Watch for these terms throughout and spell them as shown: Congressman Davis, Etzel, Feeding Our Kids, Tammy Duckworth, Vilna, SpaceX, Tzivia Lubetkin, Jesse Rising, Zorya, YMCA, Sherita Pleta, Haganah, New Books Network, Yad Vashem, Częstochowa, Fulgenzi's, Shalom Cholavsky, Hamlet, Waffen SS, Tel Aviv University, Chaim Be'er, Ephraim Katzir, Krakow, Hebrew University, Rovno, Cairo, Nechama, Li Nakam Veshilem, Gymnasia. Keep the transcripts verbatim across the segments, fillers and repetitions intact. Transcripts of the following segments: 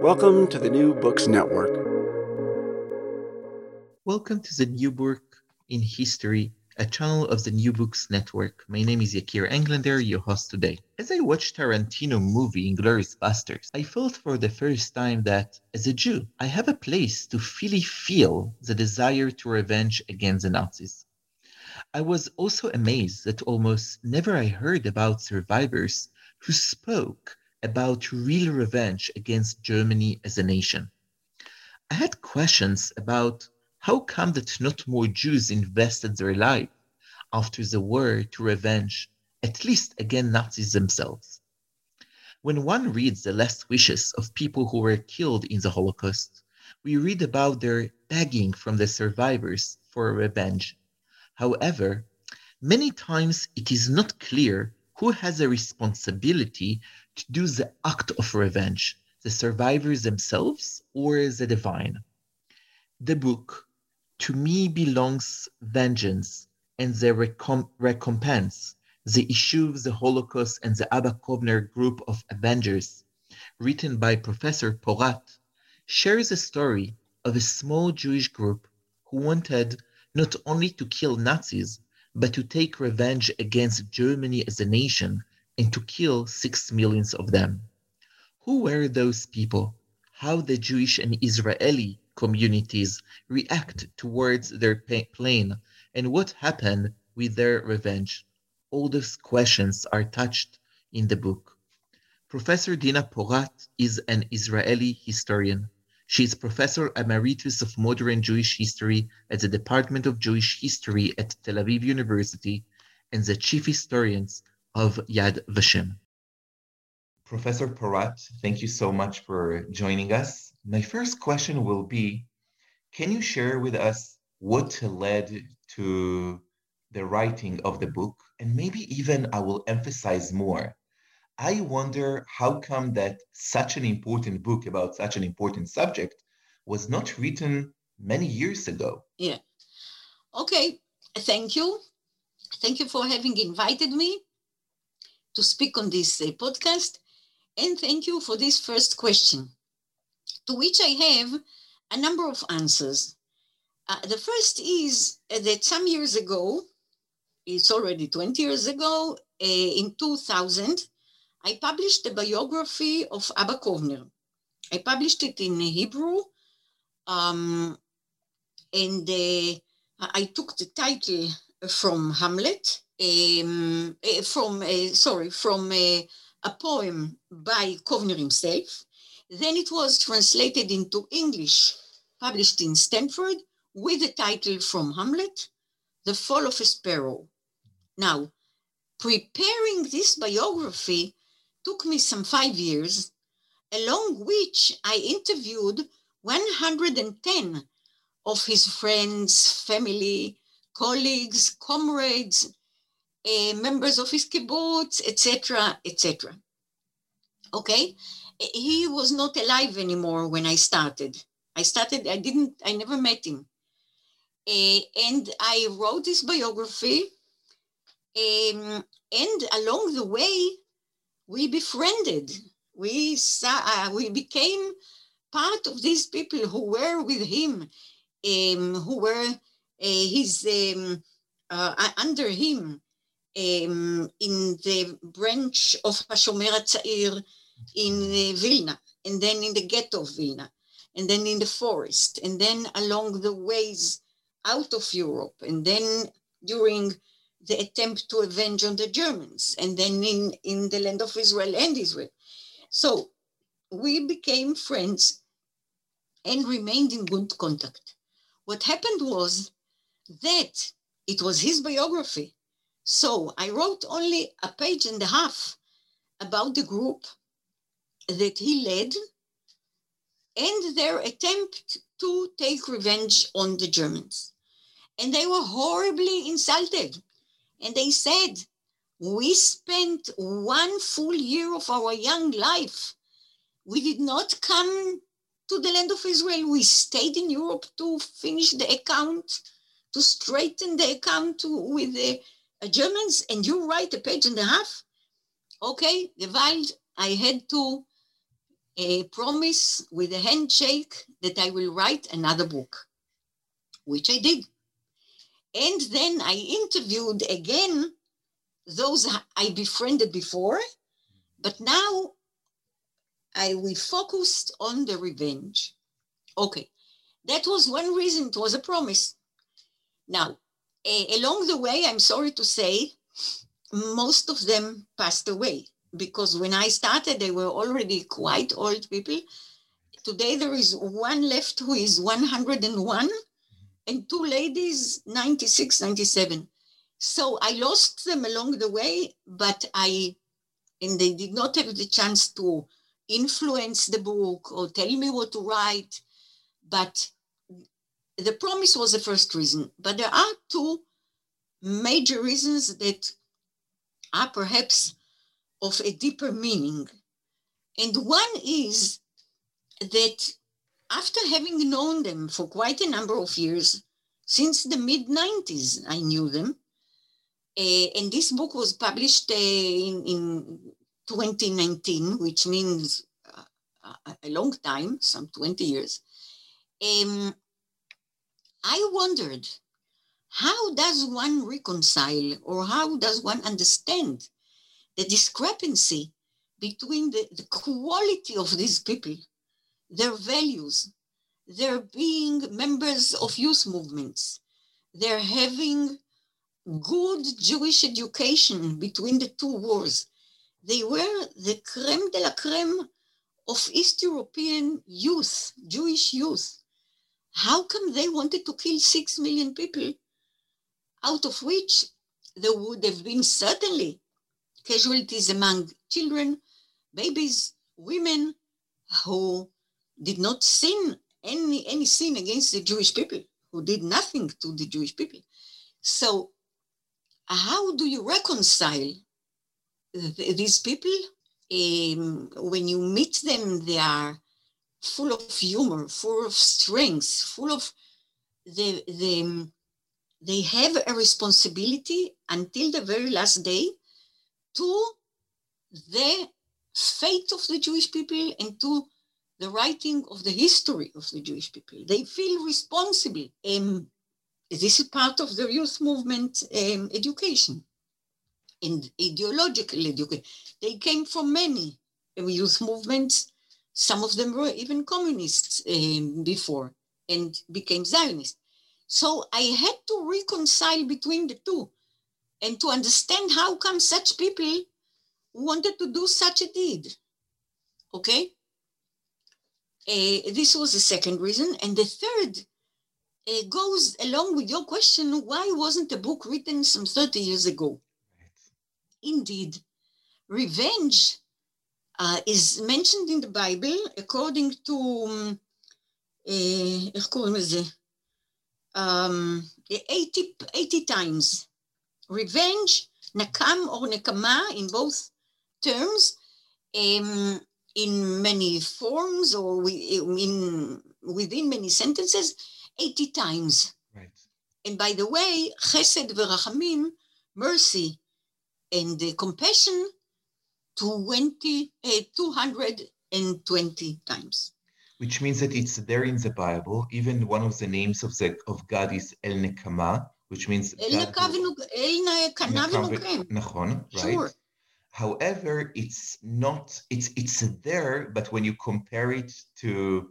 Welcome to the New Books Network. Welcome to the New Book in History, a channel of the New Books Network. My name is Yakir Englender, your host today. As I watched Tarantino movie Inglourious Basterds, I felt for the first time that, as a Jew, I have a place to really feel the desire to revenge against the Nazis. I was also amazed that almost never I heard about survivors who spoke about real revenge against Germany as a nation. I had questions about how come that not more Jews invested their life after the war to revenge, at least against Nazis themselves. When one reads the last wishes of people who were killed in the Holocaust, we read about their begging from the survivors for revenge. However, many times it is not clear who has a responsibility to do the act of revenge, the survivors themselves or the divine. The book, to me, belongs vengeance and the recom- recompense, the issue of the Holocaust and the Abba Kovner group of avengers, written by Professor Porat, shares a story of a small Jewish group who wanted not only to kill Nazis, but to take revenge against Germany as a nation and to kill six millions of them. Who were those people? How the Jewish and Israeli communities react towards their plan, and what happened with their revenge? All those questions are touched in the book. Professor Dina Porat is an Israeli historian. She is Professor Emeritus of Modern Jewish History at the Department of Jewish History at Tel Aviv University and the Chief Historian of Yad Vashem. Professor Porat, thank you so much for joining us. My first question will be, can you share with us what led to the writing of the book? And maybe even I will emphasize more. I wonder how come that such an important book about such an important subject was not written many years ago. Yeah. Okay. Thank you. Thank you for having invited me to speak on this uh, podcast. And thank you for this first question, to which I have a number of answers. Uh, the first is uh, that some years ago, it's already twenty years ago, uh, in two thousand, I published the biography of Abba Kovner. I published it in Hebrew, um, and uh, I took the title from Hamlet, um, from uh, sorry, from uh, a poem by Kovner himself. Then it was translated into English, published in Stanford, with the title from Hamlet, The Fall of a Sparrow. Now, preparing this biography took me some five years, along which I interviewed one hundred ten of his friends, family, colleagues, comrades, uh, members of his kibbutz, et cetera, et cetera. Okay, he was not alive anymore when I started. I started, I didn't, I never met him. Uh, and I wrote this biography, um, and along the way, we befriended, we saw, uh, we became part of these people who were with him, um, who were uh, his um, uh, under him um, in the branch of Hashomer Hatzair in uh, Vilna, and then in the ghetto of Vilna, and then in the forest, and then along the ways out of Europe, and then during the attempt to avenge on the Germans, and then in, in the land of Israel and Israel. So we became friends and remained in good contact. What happened was that it was his biography. So I wrote only a page and a half about the group that he led and their attempt to take revenge on the Germans. And they were horribly insulted. And they said, we spent one full year of our young life. We did not come to the land of Israel. We stayed in Europe to finish the account, to straighten the account to, with the uh, Germans. And you write a page and a half. Okay, the Wald, I had to a promise with a handshake that I will write another book, which I did. And then I interviewed again those I befriended before, but now I we focused on the revenge. Okay, that was one reason, it was a promise. Now, a- along the way, I'm sorry to say, most of them passed away, because when I started, they were already quite old people. Today, there is one left who is one hundred one, and two ladies, ninety-six, ninety-seven. So I lost them along the way, but I, and they did not have the chance to influence the book or tell me what to write. But the promise was the first reason. But there are two major reasons that are perhaps of a deeper meaning. And one is that after having known them for quite a number of years, since the mid nineties, I knew them. Uh, and this book was published uh, in, in twenty nineteen, which means uh, a long time, some twenty years. Um, I wondered, how does one reconcile or how does one understand the discrepancy between the, the quality of these people, their values, their being members of youth movements, their having good Jewish education between the two wars. They were the creme de la creme of East European youth, Jewish youth. How come they wanted to kill six million people, out of which there would have been certainly casualties among children, babies, women, who did not sin any, any sin against the Jewish people, who did nothing to the Jewish people. So how do you reconcile th- these people? Um, when you meet them, they are full of humor, full of strength, full of the, the, they have a responsibility until the very last day to the fate of the Jewish people and to the writing of the history of the Jewish people. They feel responsible. Um, This is part of the youth movement um, education and ideological education. They came from many youth movements. Some of them were even communists um, before and became Zionists. So I had to reconcile between the two and to understand how come such people wanted to do such a deed. Okay? Uh, this was the second reason. And the third It goes along with your question, why wasn't a book written some thirty years ago? Indeed, revenge uh, is mentioned in the Bible according to um, um, eighty, eighty times. Revenge, nakam or nekama in both terms, um, in many forms or we, in, within many sentences. eighty times. Right. And by the way, chesed verachamim, mercy and uh, compassion, two hundred twenty times. Which means that it's there in the Bible. Even one of the names of the of God is El Nekama, which means El Nekama. Right. However, it's not. It's it's there, but when you compare it to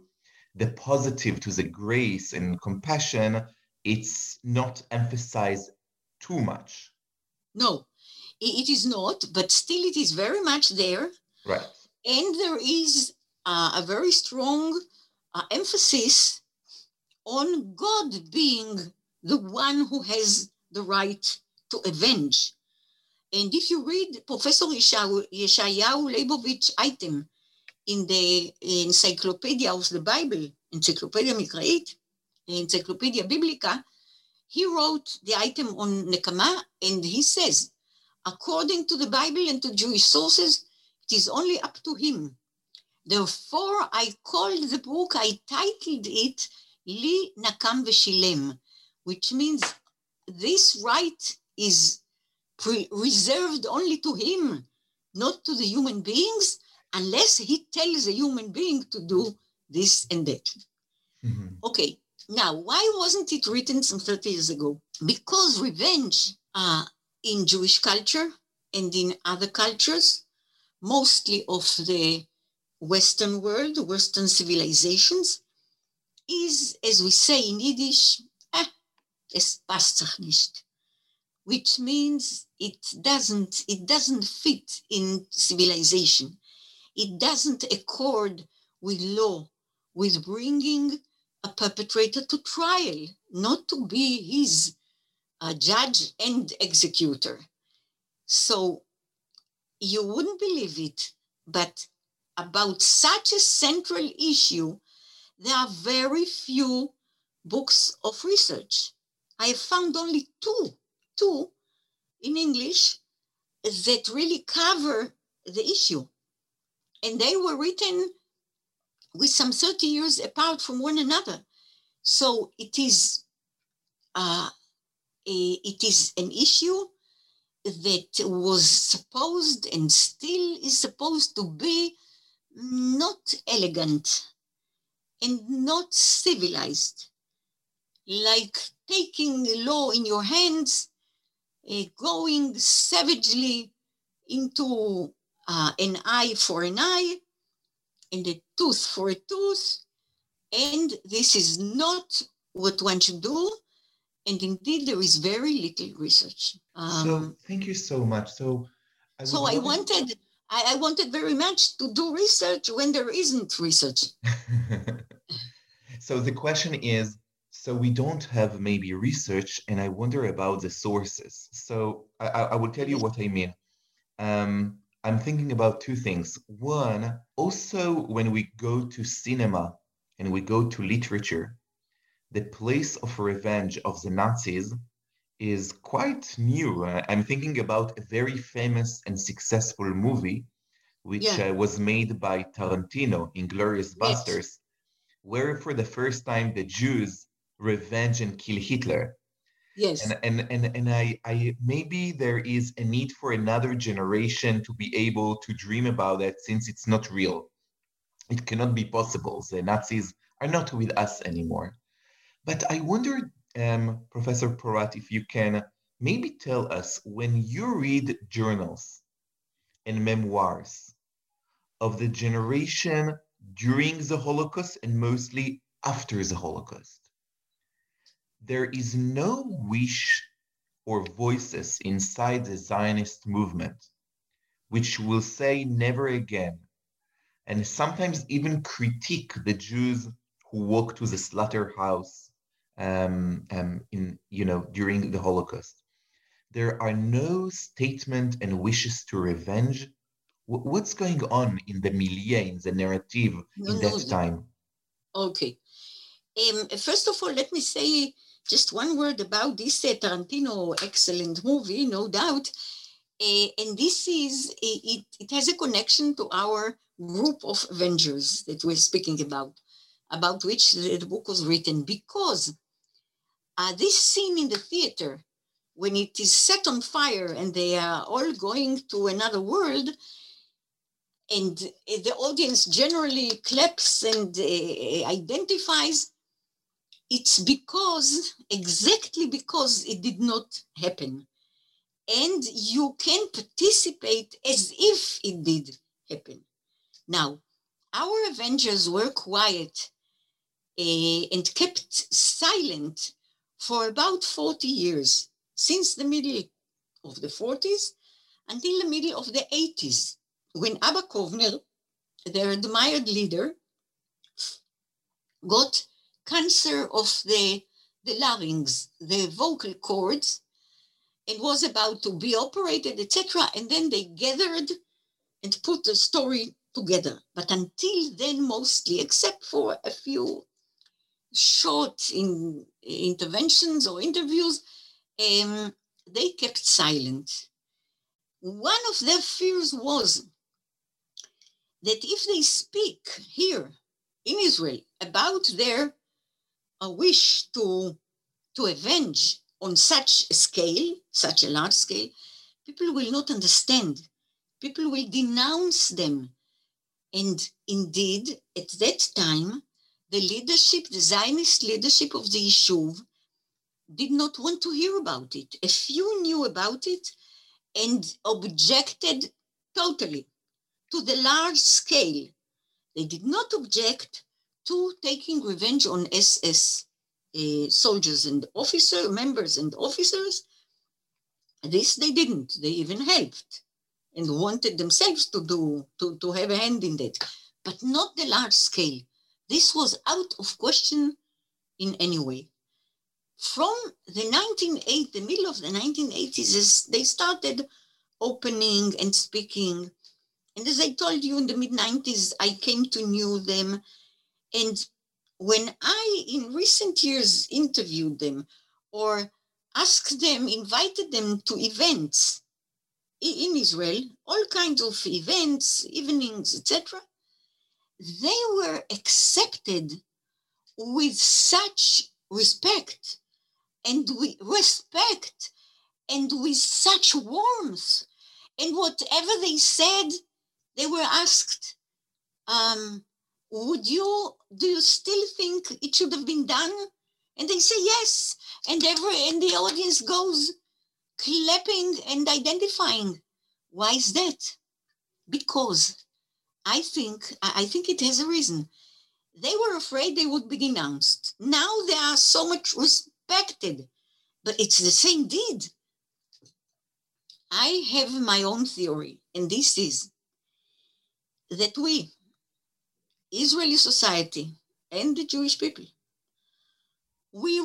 the positive, to the grace and compassion, it's not emphasized too much. No, it is not, but still it is very much there. Right. And there is uh, a very strong uh, emphasis on God being the one who has the right to avenge. And if you read Professor Yeshayahu Leibovitz item in the Encyclopedia of the Bible, Encyclopedia Mikraït, Encyclopedia Biblica, he wrote the item on Nekama, and he says, according to the Bible and to Jewish sources, it is only up to him. Therefore, I called the book, I titled it, Li Nakam Veshilem, which means this right is pre- reserved only to him, not to the human beings, unless he tells a human being to do this and that. Mm-hmm. Okay, now, why wasn't it written some thirty years ago? Because revenge uh, in Jewish culture and in other cultures, mostly of the Western world, Western civilizations, is, as we say in Yiddish, ah, es passt sich nicht, which means it doesn't, it doesn't fit in civilization. It doesn't accord with law, with bringing a perpetrator to trial, not to be his uh, judge and executor. So you wouldn't believe it, but about such a central issue, there are very few books of research. I have found only two, two in English that really cover the issue. And they were written with some thirty years apart from one another. So it is, uh, a, it is an issue that was supposed and still is supposed to be not elegant and not civilized, like taking the law in your hands, uh, going savagely into uh, an eye for an eye and a tooth for a tooth. And this is not what one should do. And indeed, there is very little research. Um, so thank you so much. So I, so I wanted, to... I, I wanted very much to do research when there isn't research. So the question is, so we don't have maybe research, and I wonder about the sources. So I, I will tell you what I mean. Um, I'm thinking about two things. One, also when we go to cinema and we go to literature, the place of revenge of the Nazis is quite new. Uh, I'm thinking about a very famous and successful movie, which yeah. uh, was made by Tarantino, Inglourious Basterds, yes. where for the first time the Jews revenge and kill Hitler. Yes. And and and, and I, I maybe there is a need for another generation to be able to dream about that, since it's not real. It cannot be possible. The Nazis are not with us anymore. But I wonder, um, Professor Porat, if you can maybe tell us, when you read journals and memoirs of the generation during the Holocaust and mostly after the Holocaust, there is no wish or voices inside the Zionist movement which will say never again, and sometimes even critique the Jews who walked to the slaughterhouse Um, um, in, you know, during the Holocaust. There are no statement and wishes to revenge. W- what's going on in the milieu, in the narrative no, in that no, time? Okay. Um, first of all, let me say just one word about this uh, Tarantino excellent movie, no doubt. Uh, and this is, it, it has a connection to our group of Avengers that we're speaking about, about which the, the book was written, because Uh, this scene in the theater, when it is set on fire and they are all going to another world, and uh, the audience generally claps and uh, identifies, it's because, exactly because it did not happen. And you can participate as if it did happen. Now, our Avengers were quiet uh, and kept silent for about forty years, since the middle of the forties until the middle of the eighties, when Abba Kovner, their admired leader, got cancer of the, the larynx, the vocal cords, and was about to be operated, et cetera. And then they gathered and put the story together. But until then, mostly, except for a few short in interventions or interviews, um, they kept silent. One of their fears was that if they speak here in Israel about their uh, wish to, to avenge on such a scale, such a large scale, people will not understand. People will denounce them. And indeed, at that time, the leadership, the Zionist leadership of the Yishuv, did not want to hear about it. A few knew about it and objected totally to the large scale. They did not object to taking revenge on S S uh, soldiers and officer, members and officers. This they didn't. They even helped and wanted themselves to do, to, to have a hand in that, but not the large scale. This was out of question in any way. From the nineteen eighties, the middle of the nineteen eighties, they started opening and speaking. And as I told you, in the mid nineties, I came to know them. And when I, in recent years, interviewed them or asked them, invited them to events in Israel, all kinds of events, evenings, et cetera, they were accepted with such respect and with respect and with such warmth. And whatever they said, they were asked, um, would you, do you still think it should have been done? And they say yes. And every, and the audience goes clapping and identifying. Why is that? Because I think, I think it has a reason. They were afraid they would be denounced. Now they are so much respected, but it's the same deed. I have my own theory, and this is that we, Israeli society and the Jewish people, we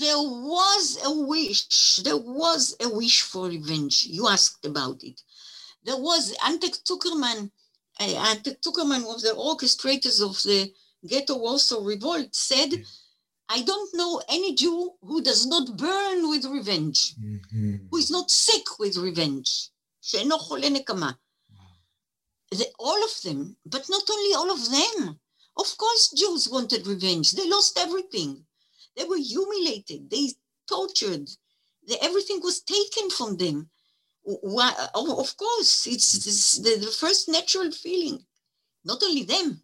there was a wish, there was a wish for revenge. You asked about it. There was Antek Zuckerman, uh, Antek Zuckerman, one of the orchestrators of the Ghetto Warsaw Revolt, said, mm-hmm. I don't know any Jew who does not burn with revenge, mm-hmm. who is not sick with revenge. Wow. The, all of them, but not only all of them. Of course, Jews wanted revenge. They lost everything. They were humiliated. They tortured. They, everything was taken from them. Why, of course, it's, it's the, the first natural feeling. Not only them.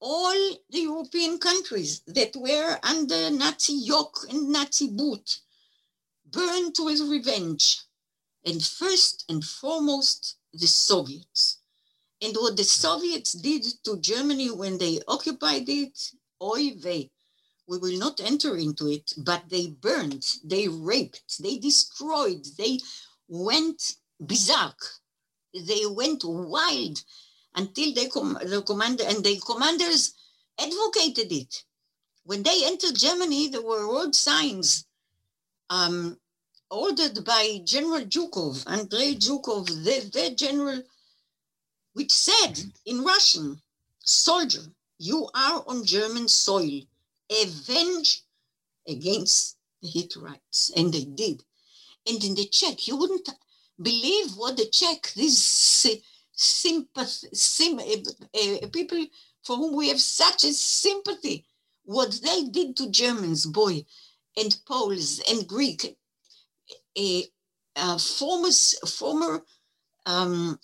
All the European countries that were under Nazi yoke and Nazi boot burned with revenge. And first and foremost, the Soviets. And what the Soviets did to Germany when they occupied it, oy vey, we will not enter into it, but they burned, they raped, they destroyed, they went berserk, they went wild. Until they com- the commander and the commanders advocated it. When they entered Germany, there were road signs um, ordered by General Zhukov, Andrei Zhukov, the, the general, which said in Russian, soldier, you are on German soil. Avenge against the Hittitites. And they did. And in the Czech, you wouldn't believe what the Czech, this... Uh, sympathy, sim, uh, uh, people for whom we have such a sympathy, what they did to Germans, boy, and Poles and Greek, uh, uh, former, former um,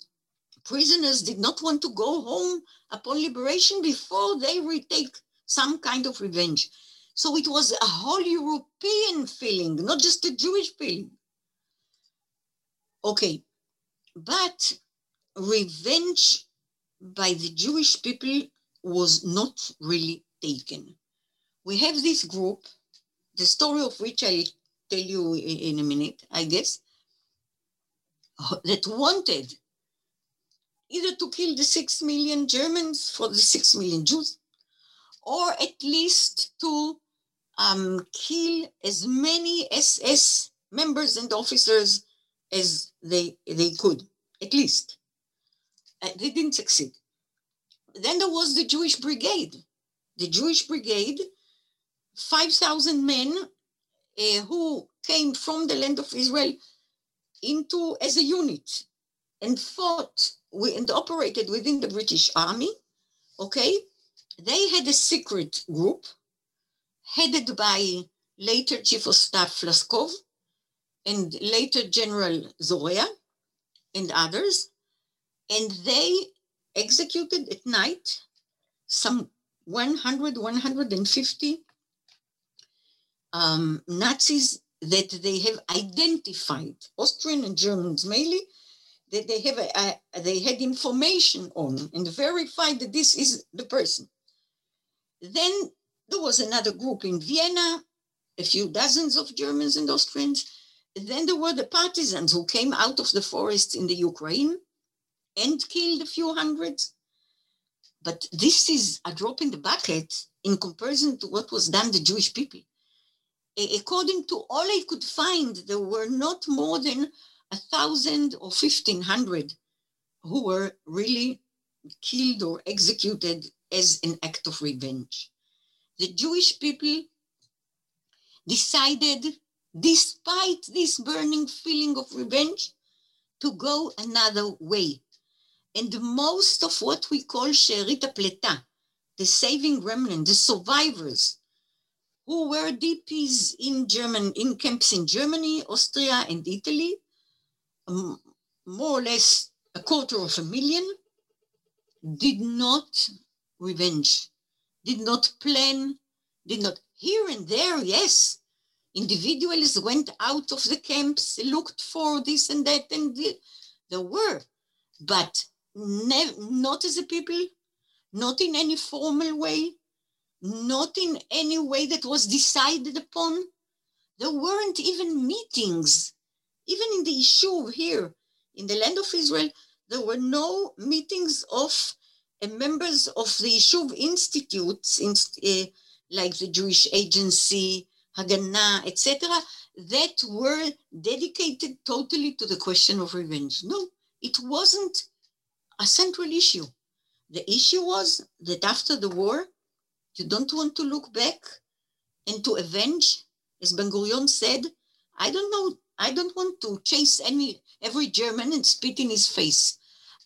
prisoners did not want to go home upon liberation before they retake some kind of revenge. So it was a whole European feeling, not just a Jewish feeling. Okay, but revenge by the Jewish people was not really taken. We have this group, the story of which I'll tell you in a minute, I guess, that wanted either to kill the six million Germans for the six million Jews, or at least to um, kill as many S S members and officers as they, they could, at least. They didn't succeed. Then there was the Jewish Brigade. The Jewish Brigade, five thousand men uh, who came from the land of Israel into as a unit and fought with, and operated within the British Army. Okay, they had a secret group headed by later Chief of Staff Laskov and later General Zorya and others. And they executed at night, some one hundred, one hundred fifty um, Nazis that they have identified, Austrian and Germans mainly, that they have a, a, they had information on and verified that this is the person. Then there was another group in Vienna, a few dozens of Germans and Austrians. Then there were the partisans who came out of the forests in the Ukraine and killed a few hundreds. But this is a drop in the bucket in comparison to what was done to Jewish people. According to all I could find, there were not more than a thousand or fifteen hundred who were really killed or executed as an act of revenge. The Jewish people decided, despite this burning feeling of revenge, to go another way. And most of what we call Sherita Pleta, the saving remnant, the survivors, who were D Ps in German, in camps in Germany, Austria, and Italy, um, more or less a quarter of a million, did not revenge, did not plan, did not, here and there, yes, individuals went out of the camps, looked for this and that, and the, there were, but ne- not as a people, not in any formal way, not in any way that was decided upon. There weren't even meetings, even in the Yishuv here, in the land of Israel, there were no meetings of uh, members of the Yishuv institutes, in, uh, like the Jewish Agency, Haganah, et cetera, that were dedicated totally to the question of revenge. No, it wasn't a central issue. The issue was that after the war, you don't want to look back and to avenge, as Ben Gurion said, I don't know, I don't want to chase any every German and spit in his face.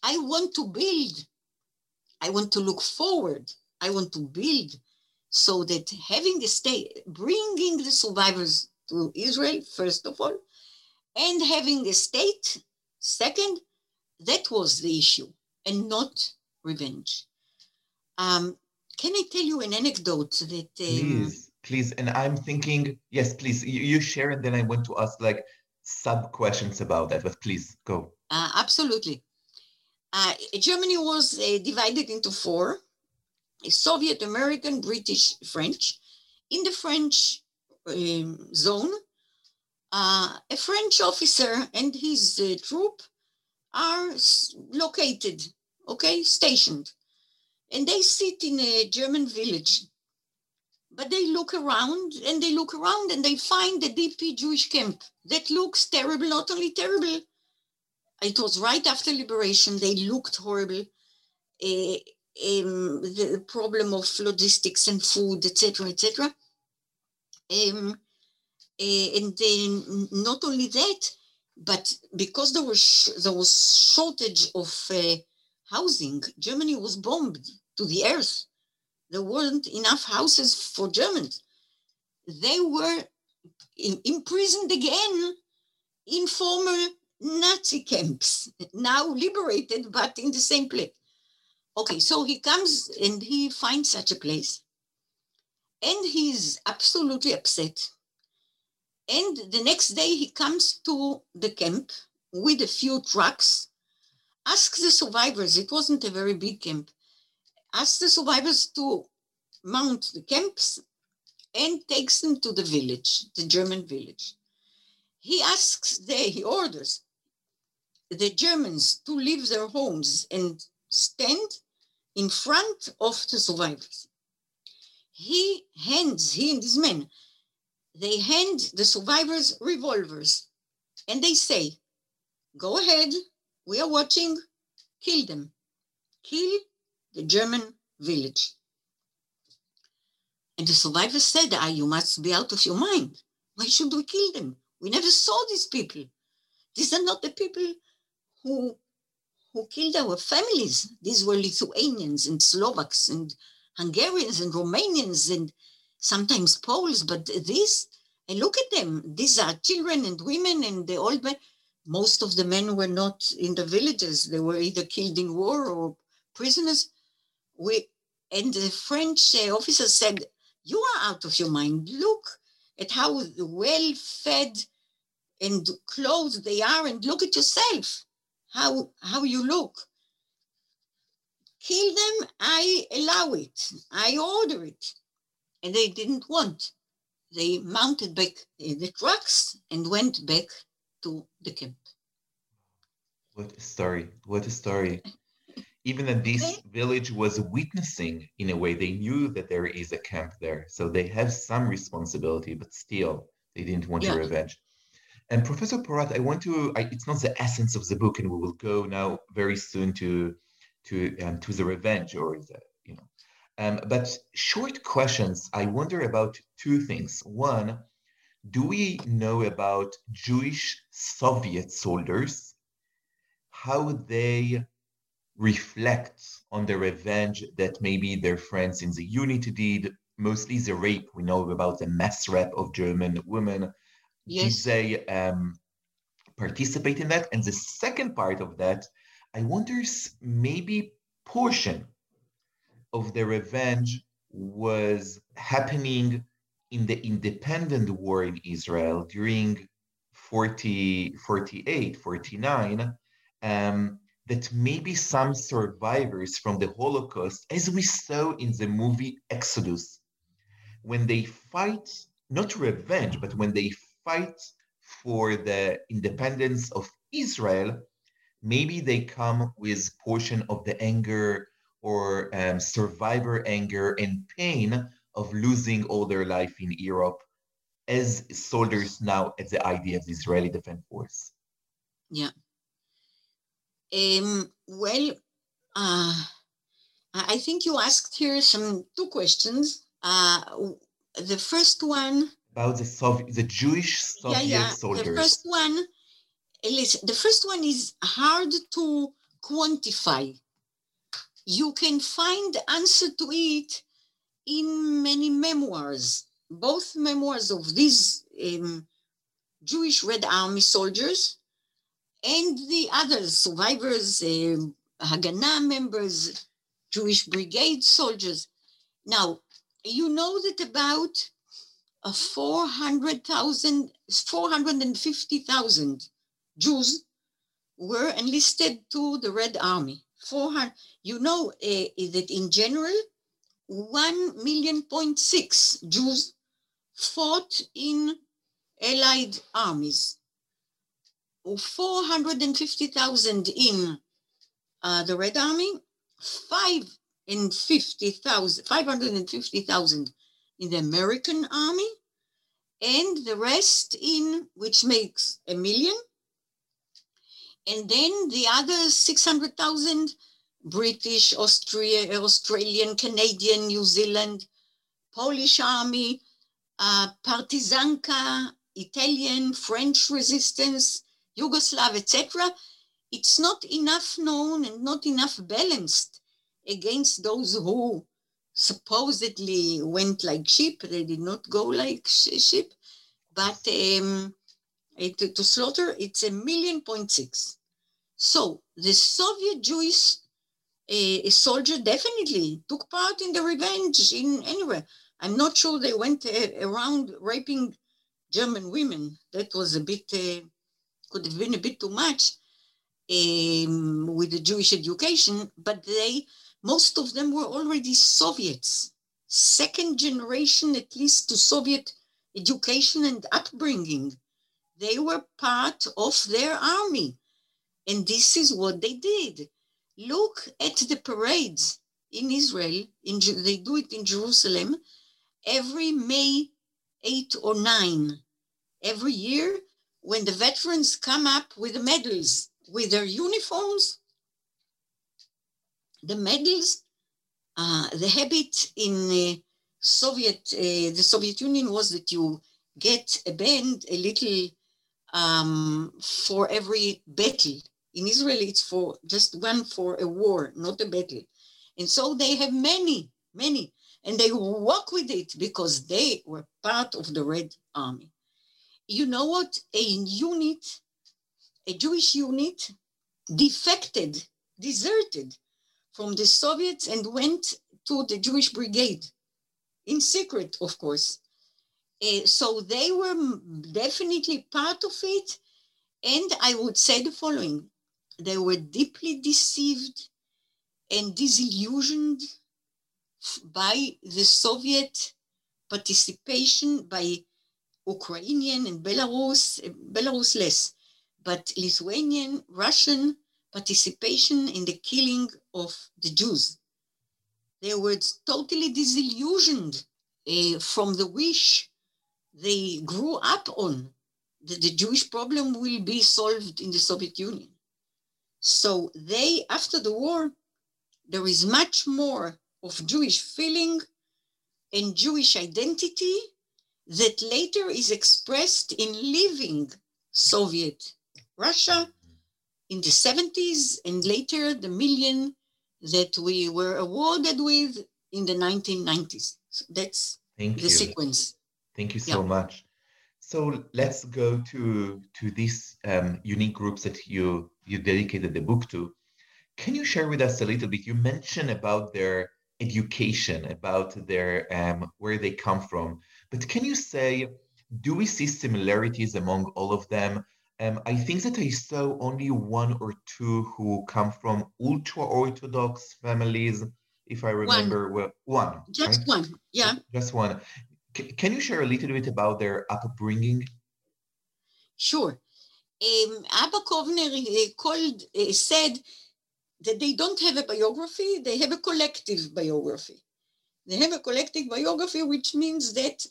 I want to build. I want to look forward. I want to build. So that having the state, bringing the survivors to Israel, first of all, and having the state, second, that was the issue, and not revenge. Um, can I tell you an anecdote that... Um, please, please, and I'm thinking, yes, please, you, you share, and then I want to ask like sub-questions about that, but please, go. Uh, absolutely. Uh, Germany was uh, divided into four. Soviet, American, British, French. In the French um, zone, uh, a French officer and his uh, troop are s- located, okay, stationed. And they sit in a German village. But they look around and they look around and they find the D P Jewish camp that looks terrible, not only terrible. It was right after liberation. They looked horrible. Uh, Um, the problem of logistics and food, et cetera, et cetera. Um, and then not only that, but because there was sh- there was shortage of uh, housing, Germany was bombed to the earth. There weren't enough houses for Germans. They were in- imprisoned again in former Nazi camps, now liberated, but in the same place. Okay, so he comes and he finds such a place and he's absolutely upset. And the next day he comes to the camp with a few trucks, asks the survivors, it wasn't a very big camp, asks the survivors to mount the camps and takes them to the village, the German village. He asks, they, he orders the Germans to leave their homes and stand in front of the survivors. He hands, he and his men, they hand the survivors revolvers and they say, go ahead, we are watching, kill them. Kill the German village. And the survivors said, ah, you must be out of your mind. Why should we kill them? We never saw these people. These are not the people who who killed our families. These were Lithuanians and Slovaks and Hungarians and Romanians and sometimes Poles, but these, and look at them, these are children and women and the old men. Most of the men were not in the villages. They were either killed in war or prisoners. We and the French uh, officer said, "You are out of your mind. Look at how well fed and clothed they are, and look at yourself. How how you look. Kill them. I allow it. I order it." And they didn't want. They mounted back the trucks and went back to the camp. What a story! What a story! Even that this village was witnessing, in a way, they knew that there is a camp there, so they have some responsibility, but still, they didn't want yeah. to revenge. And Professor Porat, I want to—it's not the essence of the book, and we will go now very soon to to um, to the revenge or the, you know. Um, but short questions. I wonder about two things. One, do we know about Jewish Soviet soldiers? How they reflect on the revenge that maybe their friends in the unit did, mostly the rape. We know about the mass rape of German women. Yes. Did they um, participate in that? And the second part of that, I wonder maybe portion of the revenge was happening in the independent war in Israel during forty, forty-eight, forty-nine, um, that maybe some survivors from the Holocaust, as we saw in the movie Exodus, when they fight, not revenge, but when they fight for the independence of Israel, maybe they come with portion of the anger or um, survivor anger and pain of losing all their life in Europe as soldiers now at the I D F, the Israeli Defense Force. Yeah. Um, well, uh, I think you asked here some two questions. Uh, the first one about the Soviet, the Jewish Soviet yeah, yeah. soldiers. The first one, the first one is hard to quantify. You can find answer to it in many memoirs, both memoirs of these um, Jewish Red Army soldiers and the other survivors, um, Haganah members, Jewish Brigade soldiers. Now, you know that about uh, four hundred thousand, four hundred fifty thousand Jews were enlisted to the Red Army. four hundred You know uh, that in general, one million point six Jews fought in Allied armies. four hundred fifty thousand in uh, the Red Army, five hundred fifty thousand in the American Army, and the rest in, which makes a million. And then the other six hundred thousand British, Austria, Australian, Canadian, New Zealand, Polish Army, uh, Partizanka, Italian, French resistance, Yugoslav, et cetera. It's not enough known and not enough balanced against those who supposedly went like sheep. They did not go like sheep, but um, to, to slaughter, it's a million point six. So the Soviet Jewish uh, soldier definitely took part in the revenge in anywhere. I'm not sure they went uh, around raping German women. That was a bit... Uh, could have been a bit too much um, with the Jewish education, but they, most of them were already Soviets, second generation at least to Soviet education and upbringing. They were part of their army, and this is what they did. Look at the parades in Israel, in, they do it in Jerusalem, every May eighth or ninth, every year, when the veterans come up with the medals, with their uniforms, the medals, uh, the habit in uh, Soviet, uh, the Soviet Union was that you get a band, a little um, for every battle. In Israel, it's for just one for a war, not a battle. And so they have many, many, and they walk with it because they were part of the Red Army. You know what? A unit, a Jewish unit, defected, deserted from the Soviets and went to the Jewish Brigade, in secret, of course. Uh, so they were definitely part of it. And I would say the following: they were deeply deceived and disillusioned by the Soviet participation, by Ukrainian and Belarus, Belarus less, but Lithuanian, Russian participation in the killing of the Jews. They were totally disillusioned uh, from the wish they grew up on that the Jewish problem will be solved in the Soviet Union. So they, after the war, there is much more of Jewish feeling and Jewish identity that later is expressed in leaving Soviet Russia in the seventies and later the million that we were awarded with in the nineteen nineties. So that's Thank the you. sequence. Thank you so yeah. much. So let's go to to these um, unique groups that you, you dedicated the book to. Can you share with us a little bit? You mentioned about their education, about their um, where they come from. But can you say, do we see similarities among all of them? Um, I think that I saw only one or two who come from ultra-Orthodox families, if I remember well. One. Just right? one, yeah. Just one. C- can you share a little bit about their upbringing? Sure. Um, Abba Kovner uh, called, uh, said that they don't have a biography, they have a collective biography. They have a collective biography, which means that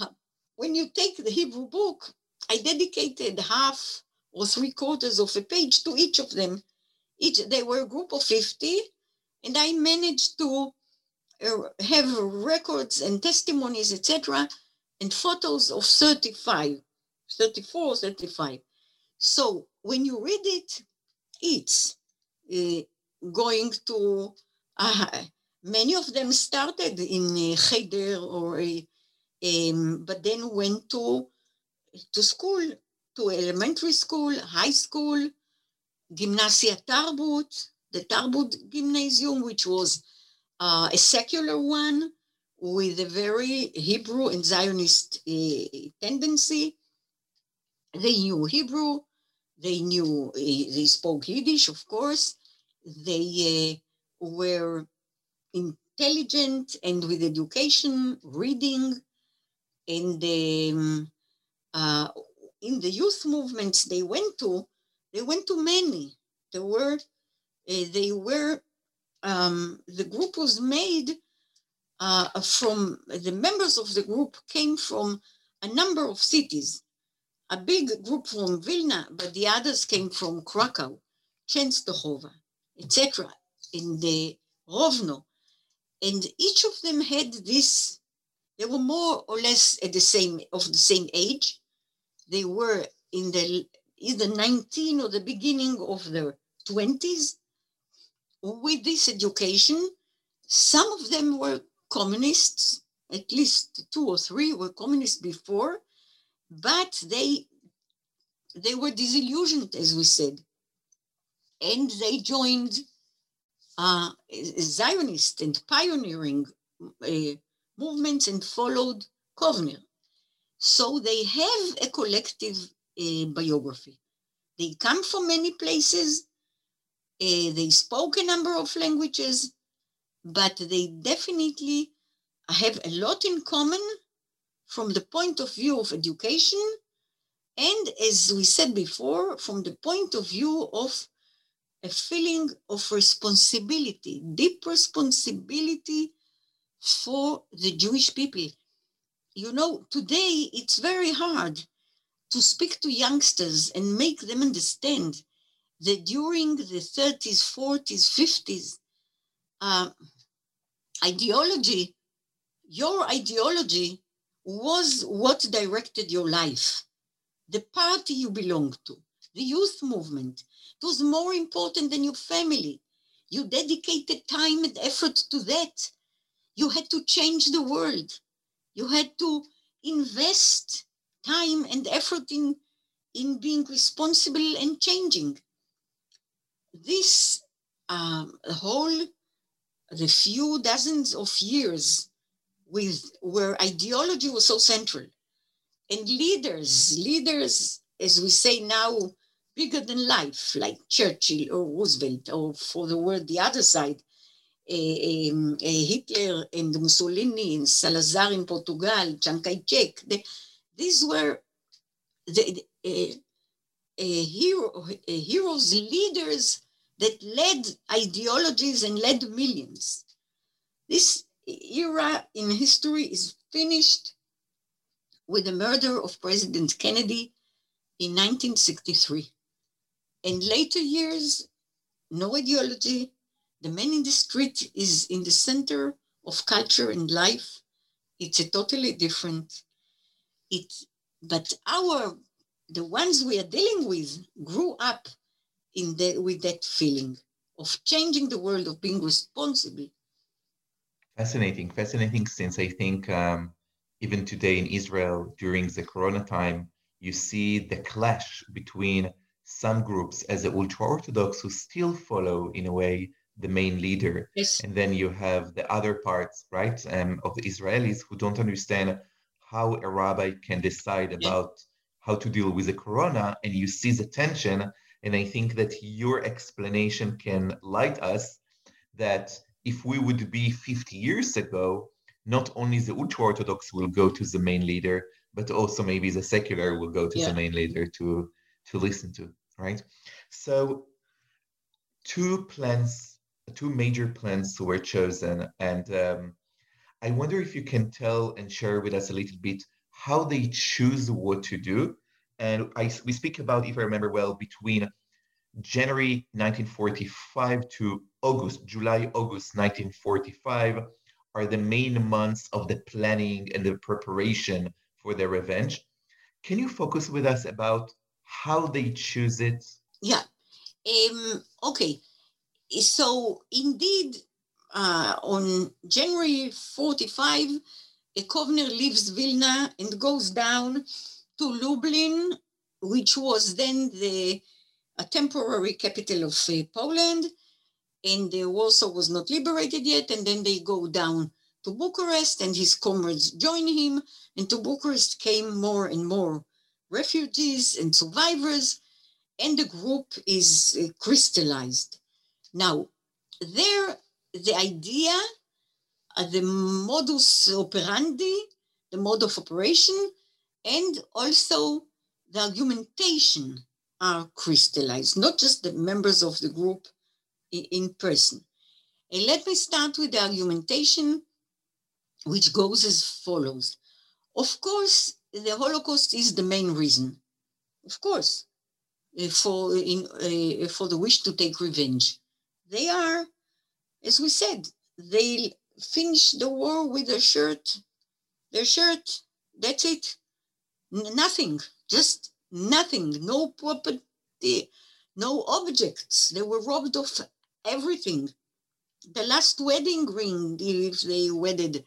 uh, when you take the Hebrew book, I dedicated half or three quarters of a page to each of them. Each, they were a group of fifty, and I managed to uh, have records and testimonies, et cetera, and photos of thirty-five, thirty-four, thirty-five. So when you read it, it's uh, going to, uh, many of them started in uh, Cheder, or, uh, um, but then went to to school, to elementary school, high school, Gymnasia Tarbut, the Tarbut Gymnasium, which was uh, a secular one with a very Hebrew and Zionist uh, tendency. They knew Hebrew, they knew, uh, they spoke Yiddish, of course. They uh, were intelligent and with education, reading, and um, Uh, in the youth movements they went to, they went to many. There were, uh, they were, um, the group was made uh, from, the members of the group came from a number of cities. A big group from Vilna, but the others came from Krakow, Częstochowa, et cetera, in the Rovno. And each of them had this, they were more or less at the same, of the same age. They were in the either nineteen or the beginning of their twenties. With this education, some of them were communists, at least two or three were communists before, but they they were disillusioned, as we said. And they joined uh, Zionist and pioneering uh, movements and followed Kovner. So they have a collective uh, biography. They come from many places. Uh, they spoke a number of languages, but they definitely have a lot in common from the point of view of education. And as we said before, from the point of view of a feeling of responsibility, deep responsibility for the Jewish people. You know, today it's very hard to speak to youngsters and make them understand that during the thirties, forties, fifties, uh, ideology, your ideology was what directed your life. The party you belonged to, the youth movement, it was more important than your family. You dedicated time and effort to that. You had to change the world. You had to invest time and effort in, in being responsible and changing. This um, the whole, the few dozens of years with where ideology was so central. And leaders, leaders, as we say now, bigger than life, like Churchill or Roosevelt, or for the word, the other side, uh, um, uh, Hitler and Mussolini and Salazar in Portugal, Chiang Kai-shek. They, these were the, the, uh, uh, hero, uh, heroes, leaders that led ideologies and led millions. This era in history is finished with the murder of President Kennedy in nineteen sixty-three. In later years, no ideology. The man in the street is in the center of culture and life. It's a totally different. It, but our, the ones we are dealing with grew up in the, with that feeling of changing the world, of being responsible. Fascinating, fascinating since I think um, even today in Israel during the Corona time, you see the clash between some groups as the ultra-Orthodox who still follow, in a way, the main leader. Yes. And then you have the other parts, right, um, of the Israelis who don't understand how a rabbi can decide about yes. how to deal with the Corona, and you see the tension. And I think that your explanation can light us that if we would be fifty years ago, not only the ultra-Orthodox will go to the main leader, but also maybe the secular will go to yeah. the main leader to, to listen to, right? So two plans, two major plans were chosen. And um, I wonder if you can tell and share with us a little bit how they choose what to do. And I, we speak about, if I remember well, between January nineteen forty-five to August, July, August nineteen forty-five are the main months of the planning and the preparation for their revenge. Can you focus with us about how they choose it? Yeah. Um, okay. So indeed, uh, on January forty-five, Kovner leaves Vilna and goes down to Lublin, which was then the uh, temporary capital of uh, Poland, and uh, Warsaw was not liberated yet. And then they go down to Bucharest, and his comrades join him, and to Bucharest came more and more refugees and survivors, and the group is uh, crystallized. Now, there, the idea, uh, the modus operandi, the mode of operation, and also the argumentation are crystallized, not just the members of the group i- in person. And let me start with the argumentation, which goes as follows. Of course, the Holocaust is the main reason, of course, for, in, uh, for the wish to take revenge. They are, as we said, they finish the war with their shirt, their shirt, that's it. N- nothing, just nothing, no property, no objects. They were robbed of everything. The last wedding ring, if they wedded,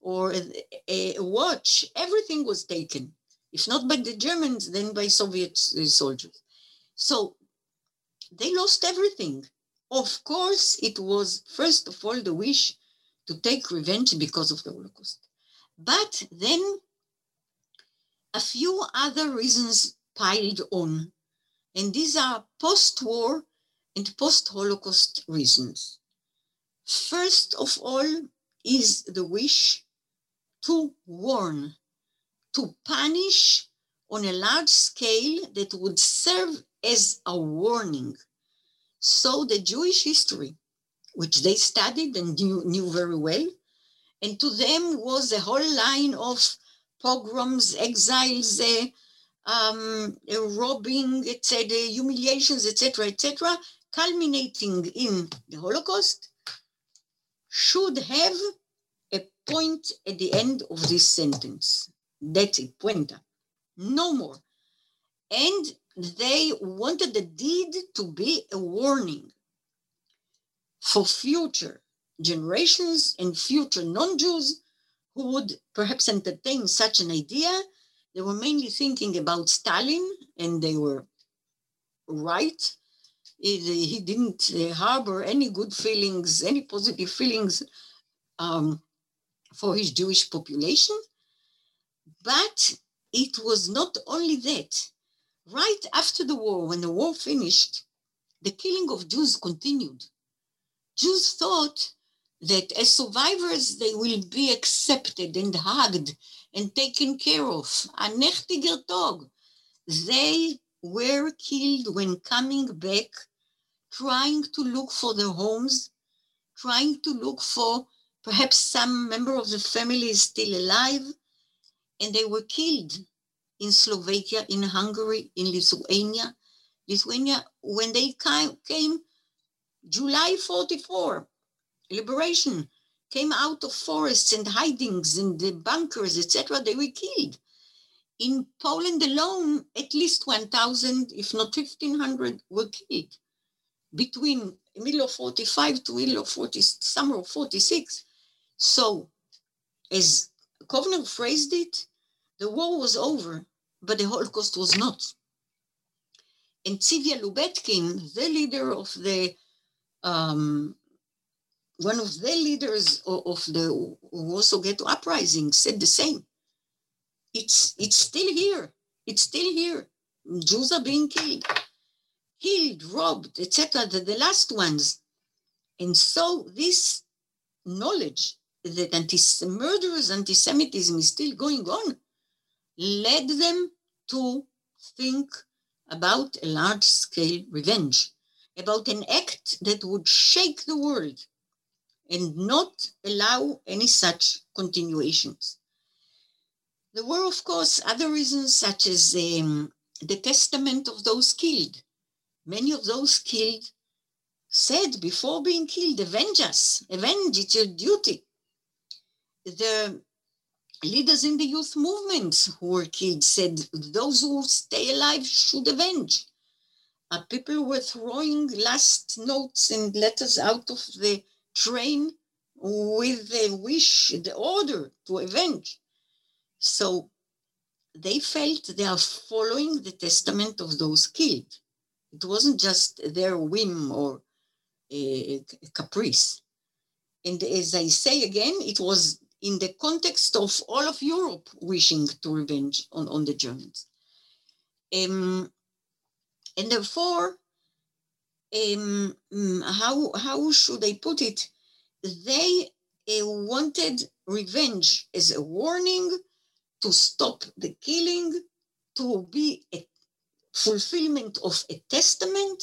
or a watch, everything was taken, if not by the Germans, then by Soviet soldiers. So they lost everything. Of course, it was, first of all, the wish to take revenge because of the Holocaust. But then a few other reasons piled on, and these are post-war and post-Holocaust reasons. First of all is the wish to warn, to punish on a large scale that would serve as a warning. So the Jewish history, which they studied and knew, knew very well, and to them was a whole line of pogroms, exiles, uh, um, uh, robbing, et cetera, humiliations, et cetera, et cetera, culminating in the Holocaust, should have a point at the end of this sentence. That's it, puenta. No more. And they wanted the deed to be a warning for future generations and future non-Jews who would perhaps entertain such an idea. They were mainly thinking about Stalin, and they were right. He, he didn't uh, harbor any good feelings, any positive feelings um, for his Jewish population. But it was not only that. Right after the war, when the war finished, the killing of Jews continued. Jews thought that as survivors, they will be accepted and hugged and taken care of. They were killed when coming back, trying to look for their homes, trying to look for perhaps some member of the family is still alive, and they were killed in Slovakia, in Hungary, in Lithuania. Lithuania, when they came, July forty-four, liberation, came out of forests and hidings and the bunkers, et cetera, they were killed. In Poland alone, at least one thousand, if not fifteen hundred, were killed between middle of forty-five to middle of forty, summer of forty-six. So, as Kovner phrased it, the war was over, but the Holocaust was not. And Tzivia Lubetkin, the leader of the, um, one of the leaders of, of the Warsaw Ghetto uprising, said the same. It's, it's still here. It's still here. Jews are being killed, killed, robbed, et cetera. The, the last ones. And so this knowledge that anti- murderous anti-Semitism is still going on led them to think about a large-scale revenge, about an act that would shake the world and not allow any such continuations. There were, of course, other reasons, such as um, the testament of those killed. Many of those killed said, before being killed, avenge us, avenge, it's your duty. The leaders in the youth movements who were killed said, those who stay alive should avenge. Uh, people were throwing last notes and letters out of the train with the wish, the order to avenge. So they felt they are following the testament of those killed. It wasn't just their whim or a caprice. And as I say again, it was in the context of all of Europe wishing to revenge on, on the Germans. Um, and therefore, um, how, how should I put it? They uh, wanted revenge as a warning, to stop the killing, to be a fulfillment of a testament,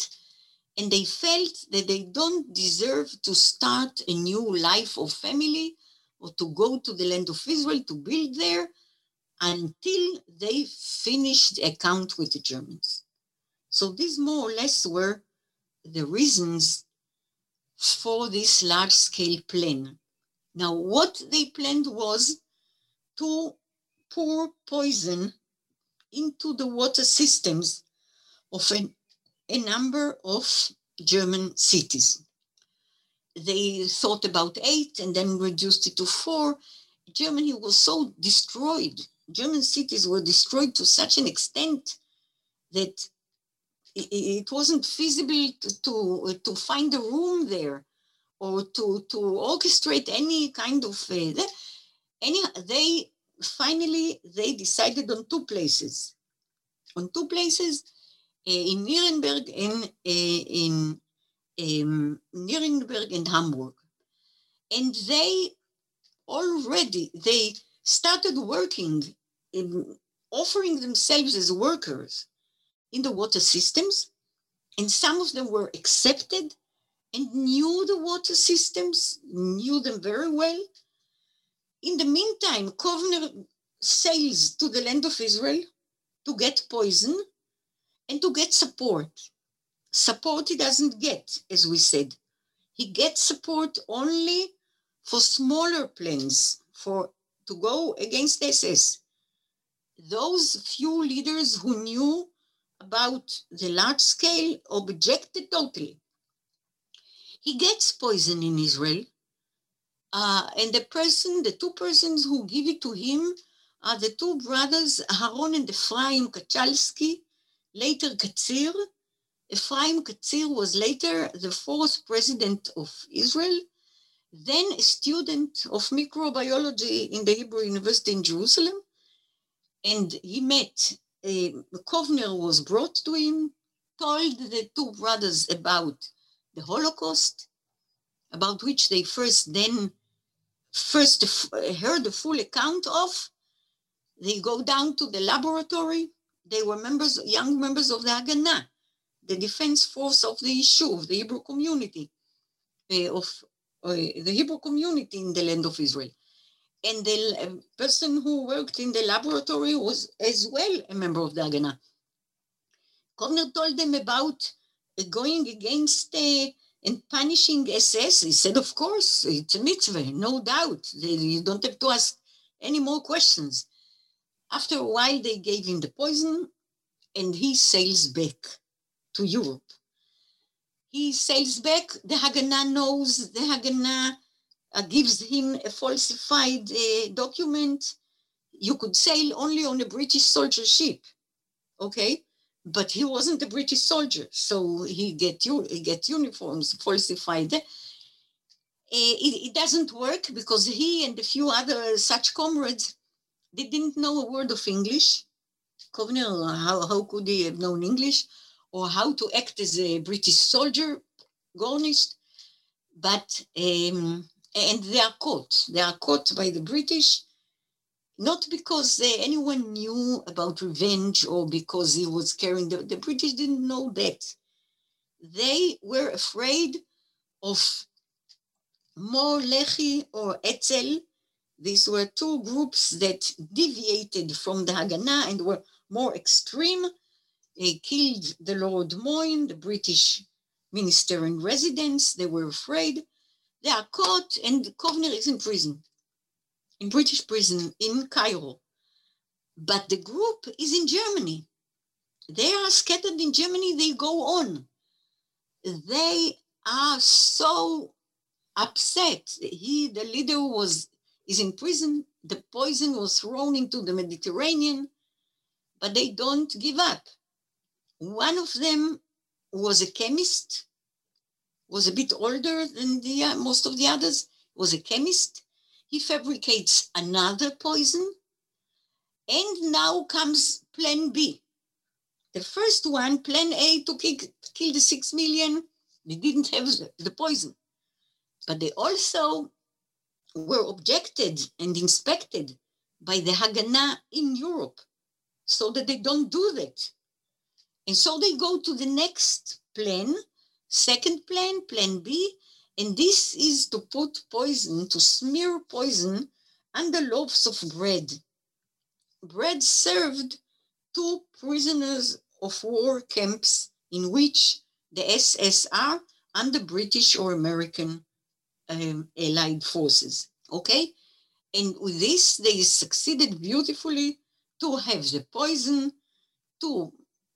and they felt that they don't deserve to start a new life or family or to go to the land of Israel to build there until they finished the account with the Germans. So these more or less were the reasons for this large-scale plan. Now, what they planned was to pour poison into the water systems of an, a number of German cities. They thought about eight and then reduced it to four. Germany was so destroyed. German cities were destroyed to such an extent that it, it wasn't feasible to, to, to find a room there or to, to orchestrate any kind of... Uh, any, they... Finally, they decided on two places, on two places uh, in Nuremberg and uh, in um, Nuremberg and Hamburg. And they already, they started working, in offering themselves as workers in the water systems. And some of them were accepted and knew the water systems, knew them very well. In the meantime, Kovner sails to the land of Israel to get poison and to get support. Support he doesn't get, as we said. He gets support only for smaller plans, for to go against S S. Those few leaders who knew about the large scale objected totally. He gets poison in Israel. Uh, and the person, the two persons who give it to him are the two brothers, Aharon and Ephraim Katchalski, later Katzir, Ephraim Katzir was later the fourth president of Israel, then a student of microbiology in the Hebrew University in Jerusalem. And he met, uh, Kovner was brought to him, told the two brothers about the Holocaust, about which they first then first f- heard the full account of. They go down to the laboratory. They were members, young members of the Haganah, the defense force of the Yishuv, the Hebrew community, uh, of uh, the Hebrew community in the land of Israel. And the person who worked in the laboratory was as well a member of the Haganah. Kovner told them about uh, going against uh, and punishing S S. He said, of course, it's a mitzvah, no doubt. They, you don't have to ask any more questions. After a while, they gave him the poison, and he sails back to Europe. He sails back. The Haganah knows. The Haganah uh, gives him a falsified uh, document. You could sail only on a British soldier ship, okay? But he wasn't a British soldier, so he get you get uniforms falsified. Uh, it, it doesn't work because he and a few other such comrades, they didn't know a word of English. Kovner, how, how could he have known English, or how to act as a British soldier, garnished? But um, and they are caught. They are caught by the British. Not because uh, anyone knew about revenge or because he was carrying, the, the British didn't know that. They were afraid of Mor Lehi or Etzel. These were two groups that deviated from the Haganah and were more extreme. They killed the Lord Moyne, the British minister in residence. They were afraid. They are caught, and Kovner is in prison. In British prison in Cairo, but the group is in Germany. They are scattered in Germany, they go on. They are so upset. He, the leader, was is in prison. The poison was thrown into the Mediterranean, but they don't give up. One of them was a chemist, was a bit older than the uh, most of the others, was a chemist. He fabricates another poison, and now comes plan B. The first one, plan A, to kill, kill the six million, they didn't have the poison, but they also were objected and inspected by the Haganah in Europe so that they don't do that. And so they go to the next plan, second plan, plan B, and this is to put poison, to smear poison under loaves of bread. Bread served to prisoners of war camps in which the S S are under British or American um, allied forces, okay? And with this, they succeeded beautifully to have the poison, to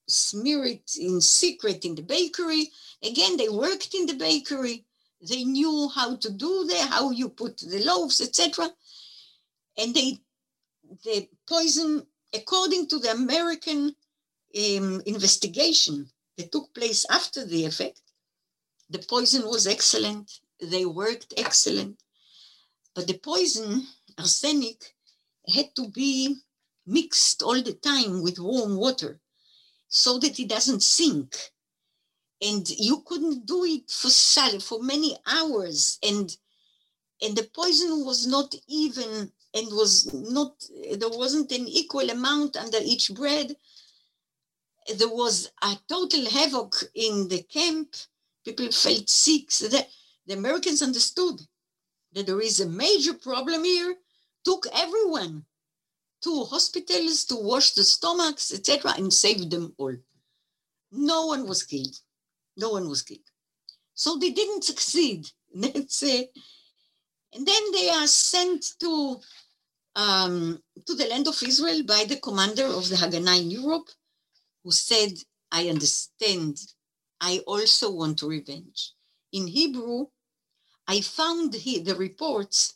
smear it in secret in the bakery. Again, they worked in the bakery. They knew how to do that, how you put the loaves, et cetera. And they, the poison, according to the American um, investigation that took place after the effect, the poison was excellent. They worked excellent. But the poison, arsenic, had to be mixed all the time with warm water so that it doesn't sink. And you couldn't do it for for many hours, and and the poison was not even, and was not, there wasn't an equal amount under each bread. There was a total havoc in the camp. People felt sick. So that the Americans understood that there is a major problem here. Took everyone to hospitals to wash the stomachs, et cetera, and saved them all. No one was killed. No one was killed. So they didn't succeed. That's it. And then they are sent to, um, to the land of Israel by the commander of the Haganah in Europe, who said, I understand. I also want revenge. In Hebrew, I found he, the reports.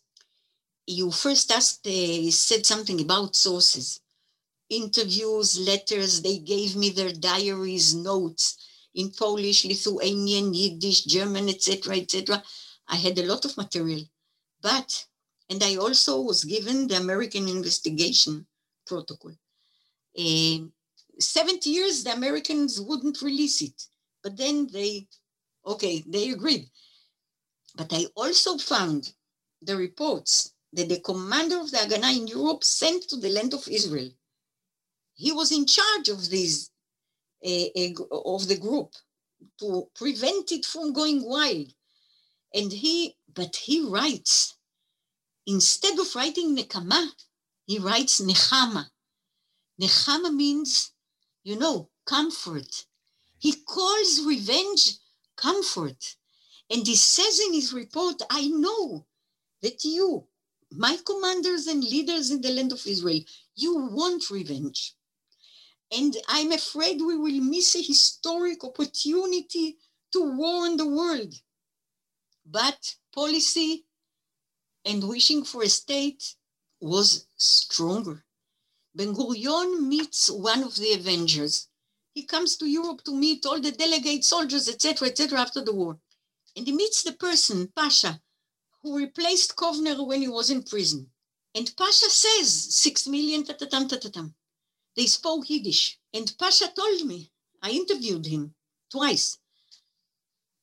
You first asked, they uh, said something about sources, interviews, letters. They gave me their diaries, notes. in Polish, Lithuanian, Yiddish, German, et cetera, et cetera. I had a lot of material, but, and I also was given the American investigation protocol. Uh, seventy years, the Americans wouldn't release it, but then they, okay, they agreed. But I also found the reports that the commander of the Haganah in Europe sent to the land of Israel. He was in charge of these, uh, uh, of the group to prevent it from going wild. And he, but he writes, instead of writing Nekama, he writes Nechama. Nechama means, you know, comfort. He calls revenge comfort. And he says in his report, I know that you, my commanders and leaders in the land of Israel, you want revenge. And I'm afraid we will miss a historic opportunity to warn the world. But policy and wishing for a state was stronger. Ben Gurion meets one of the Avengers. He comes to Europe to meet all the delegate soldiers, et cetera, et cetera, after the war. And he meets the person, Pasha, who replaced Kovner when he was in prison. And Pasha says, six million, ta-ta-tam, ta-ta-tam. They spoke Yiddish. And Pasha told me, I interviewed him twice.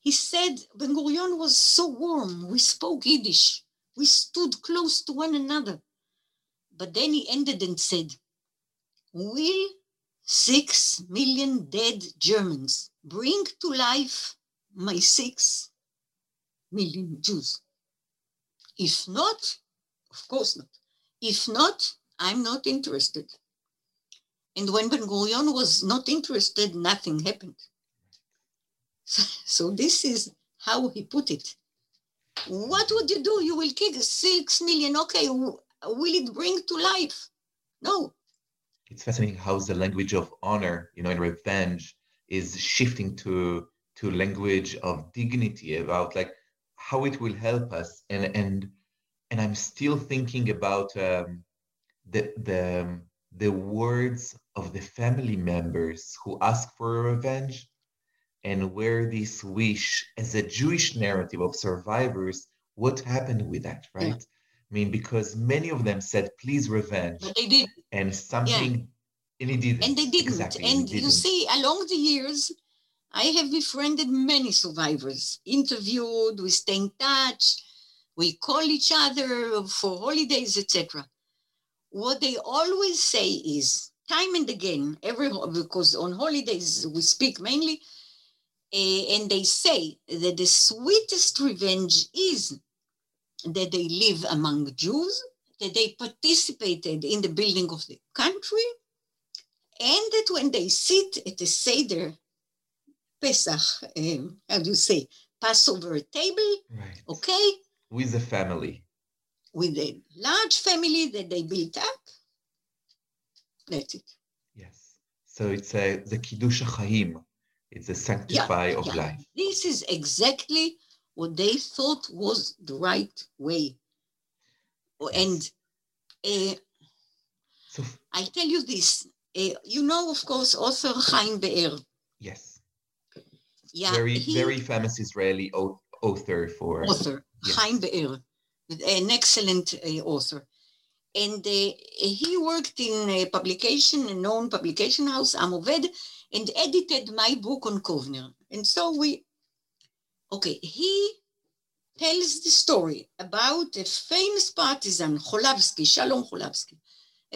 He said, Ben Gurion was so warm. We spoke Yiddish. We stood close to one another. But then he ended and said, will six million dead Germans bring to life my six million Jews? If not, of course not. If not, I'm not interested. And when Ben Gurion was not interested, nothing happened. So this is how he put it. What would you do? You will kill six million. Okay, will it bring to life? No. It's fascinating how the language of honor, you know, and revenge is shifting to to language of dignity, about like how it will help us. And and and I'm still thinking about um, the the the words of the family members who ask for revenge, and where this wish, as a Jewish narrative of survivors, what happened with that, right? Yeah. I mean, because many of them said, please revenge. But they didn't. And something, yeah. and it didn't. And they didn't. Exactly. And didn't. You see, along the years, I have befriended many survivors, interviewed, we stay in touch, we call each other for holidays, et cetera. What they always say is, time and again, every because on holidays we speak mainly, Uh, and they say that the sweetest revenge is that they live among Jews, that they participated in the building of the country, and that when they sit at the Seder, Pesach, um, how do you say, Passover table, right. Okay? With the family. With a large family that they built up. That's it. Yes. So it's uh, the Kiddush HaChaim. It's a sanctify yeah, of yeah. life. This is exactly what they thought was the right way. Yes. And uh, so, I tell you this. Uh, you know, of course, author Chaim Be'er. Yes. Yeah, very, he, very famous Israeli author for... Author, yes. Chaim Be'er, an excellent uh, author. And uh, he worked in a publication, a known publication house, Amoved, and edited my book on Kovner. And so we, okay, he tells the story about a famous partisan, Cholavsky, Shalom Cholavsky,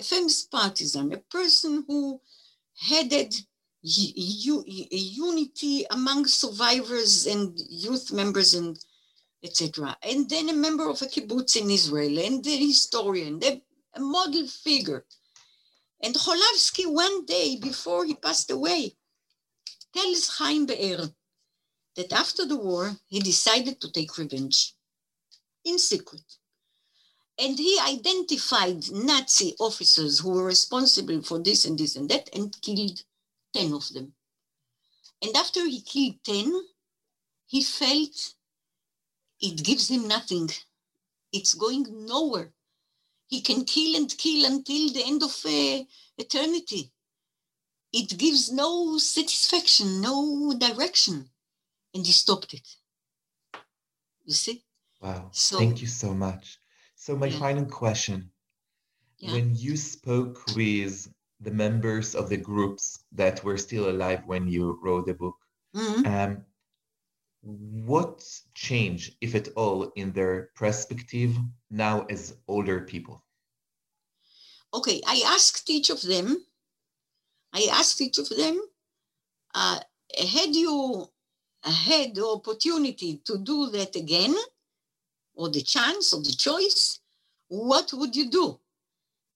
a famous partisan, a person who headed u- u- unity among survivors and youth members and et cetera. And then a member of a kibbutz in Israel, and the historian, the, a model figure. And Cholavsky, one day before he passed away, tells Chaim Be'er that after the war, he decided to take revenge in secret. And he identified Nazi officers who were responsible for this and this and that, and killed ten of them. And after he killed ten, he felt it gives him nothing. It's going nowhere. He can kill and kill until the end of uh, eternity. it gives no satisfaction, no direction. And he stopped it. You see? Wow. So, thank you so much. So my yeah. final question, yeah. when you spoke with the members of the groups that were still alive when you wrote the book, mm-hmm. um, what change, if at all, in their perspective now as older people? Okay, I asked each of them, I asked each of them, uh, had you had the opportunity to do that again, or the chance, or the choice, what would you do?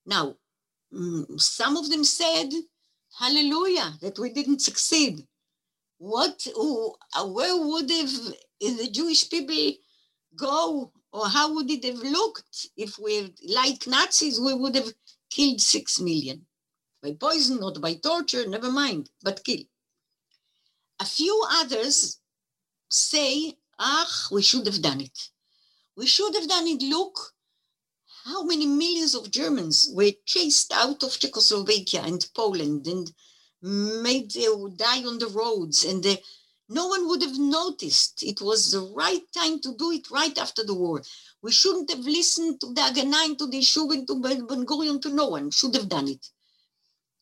Now, some of them said, hallelujah, that we didn't succeed. What, where would have the Jewish people go, or how would it have looked if we, like Nazis, we would have killed six million? By poison, not by torture, never mind, but kill. A few others say, ah, we should have done it. We should have done it. Look, how many millions of Germans were chased out of Czechoslovakia and Poland and made uh, die on the roads, and uh, no one would have noticed. It was the right time to do it right after the war. We shouldn't have listened to the Haganah, to the Yeshuvim, to Ben Gurion, to no one. Should have done it.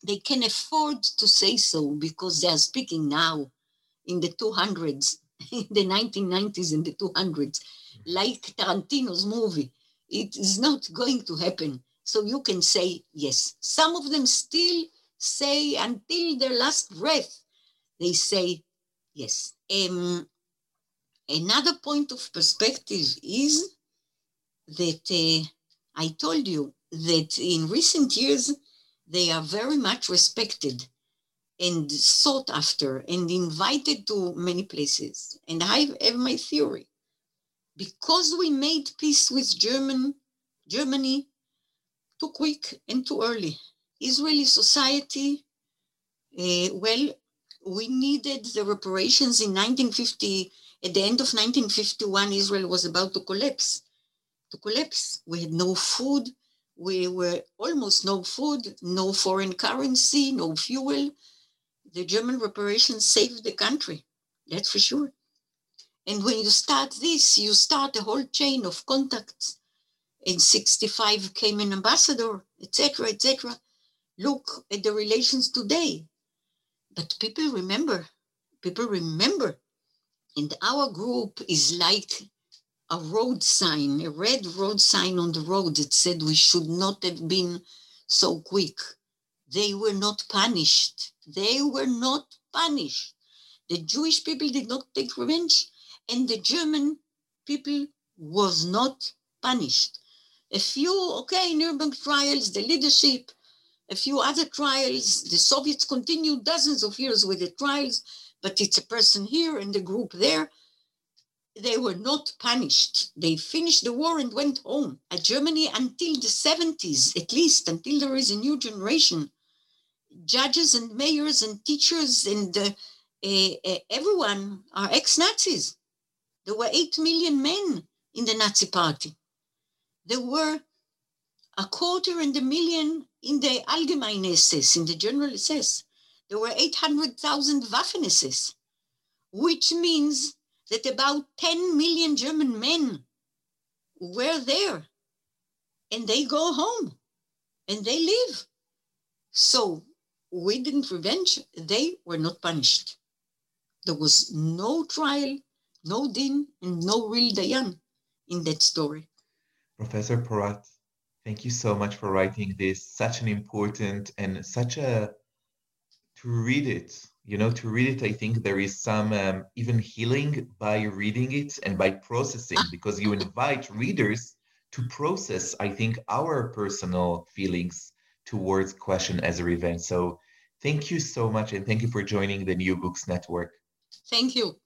They can afford to say so because they are speaking now in the two hundreds, in the nineteen nineties and the two hundreds, like Tarantino's movie. It is not going to happen. So you can say yes. Some of them still say until their last breath, they say yes. Um, another point of perspective is that uh, I told you that in recent years, they are very much respected and sought after and invited to many places. And I have my theory. Because we made peace with German, Germany too quick and too early. Israeli society, uh, well, we needed the reparations in nineteen fifty. At the end of nineteen fifty-one, Israel was about to collapse. To collapse. We had no food. We were almost no food, no foreign currency, no fuel. The German reparations saved the country. That's for sure. And when you start this, you start a whole chain of contacts. In sixty-five came an ambassador, et cetera, et cetera. Look at the relations today. But people remember. People remember. And our group is like a road sign, a red road sign on the road that said we should not have been so quick. They were not punished. They were not punished. The Jewish people did not take revenge. And the German people was not punished. A few, okay, Nuremberg trials, the leadership, a few other trials, the Soviets continued dozens of years with the trials, but it's a person here and a group there. They were not punished. They finished the war and went home. At Germany, until the seventies, at least, until there is a new generation, judges and mayors and teachers and uh, uh, everyone are ex-Nazis. There were eight million men in the Nazi party. There were a quarter and a million in the Allgemeine S S, in the General S S. There were eight hundred thousand Waffen S S, which means that about ten million German men were there. And they go home and they live. So we didn't revenge. They were not punished. There was no trial, no din, and no real dayan in that story. Professor Porat, thank you so much for writing this. Such an important and such a, to read it, you know, to read it, I think there is some um, even healing by reading it and by processing, because you invite readers to process, I think, our personal feelings towards question as a revenge. So thank you so much. And thank you for joining the New Books Network. Thank you.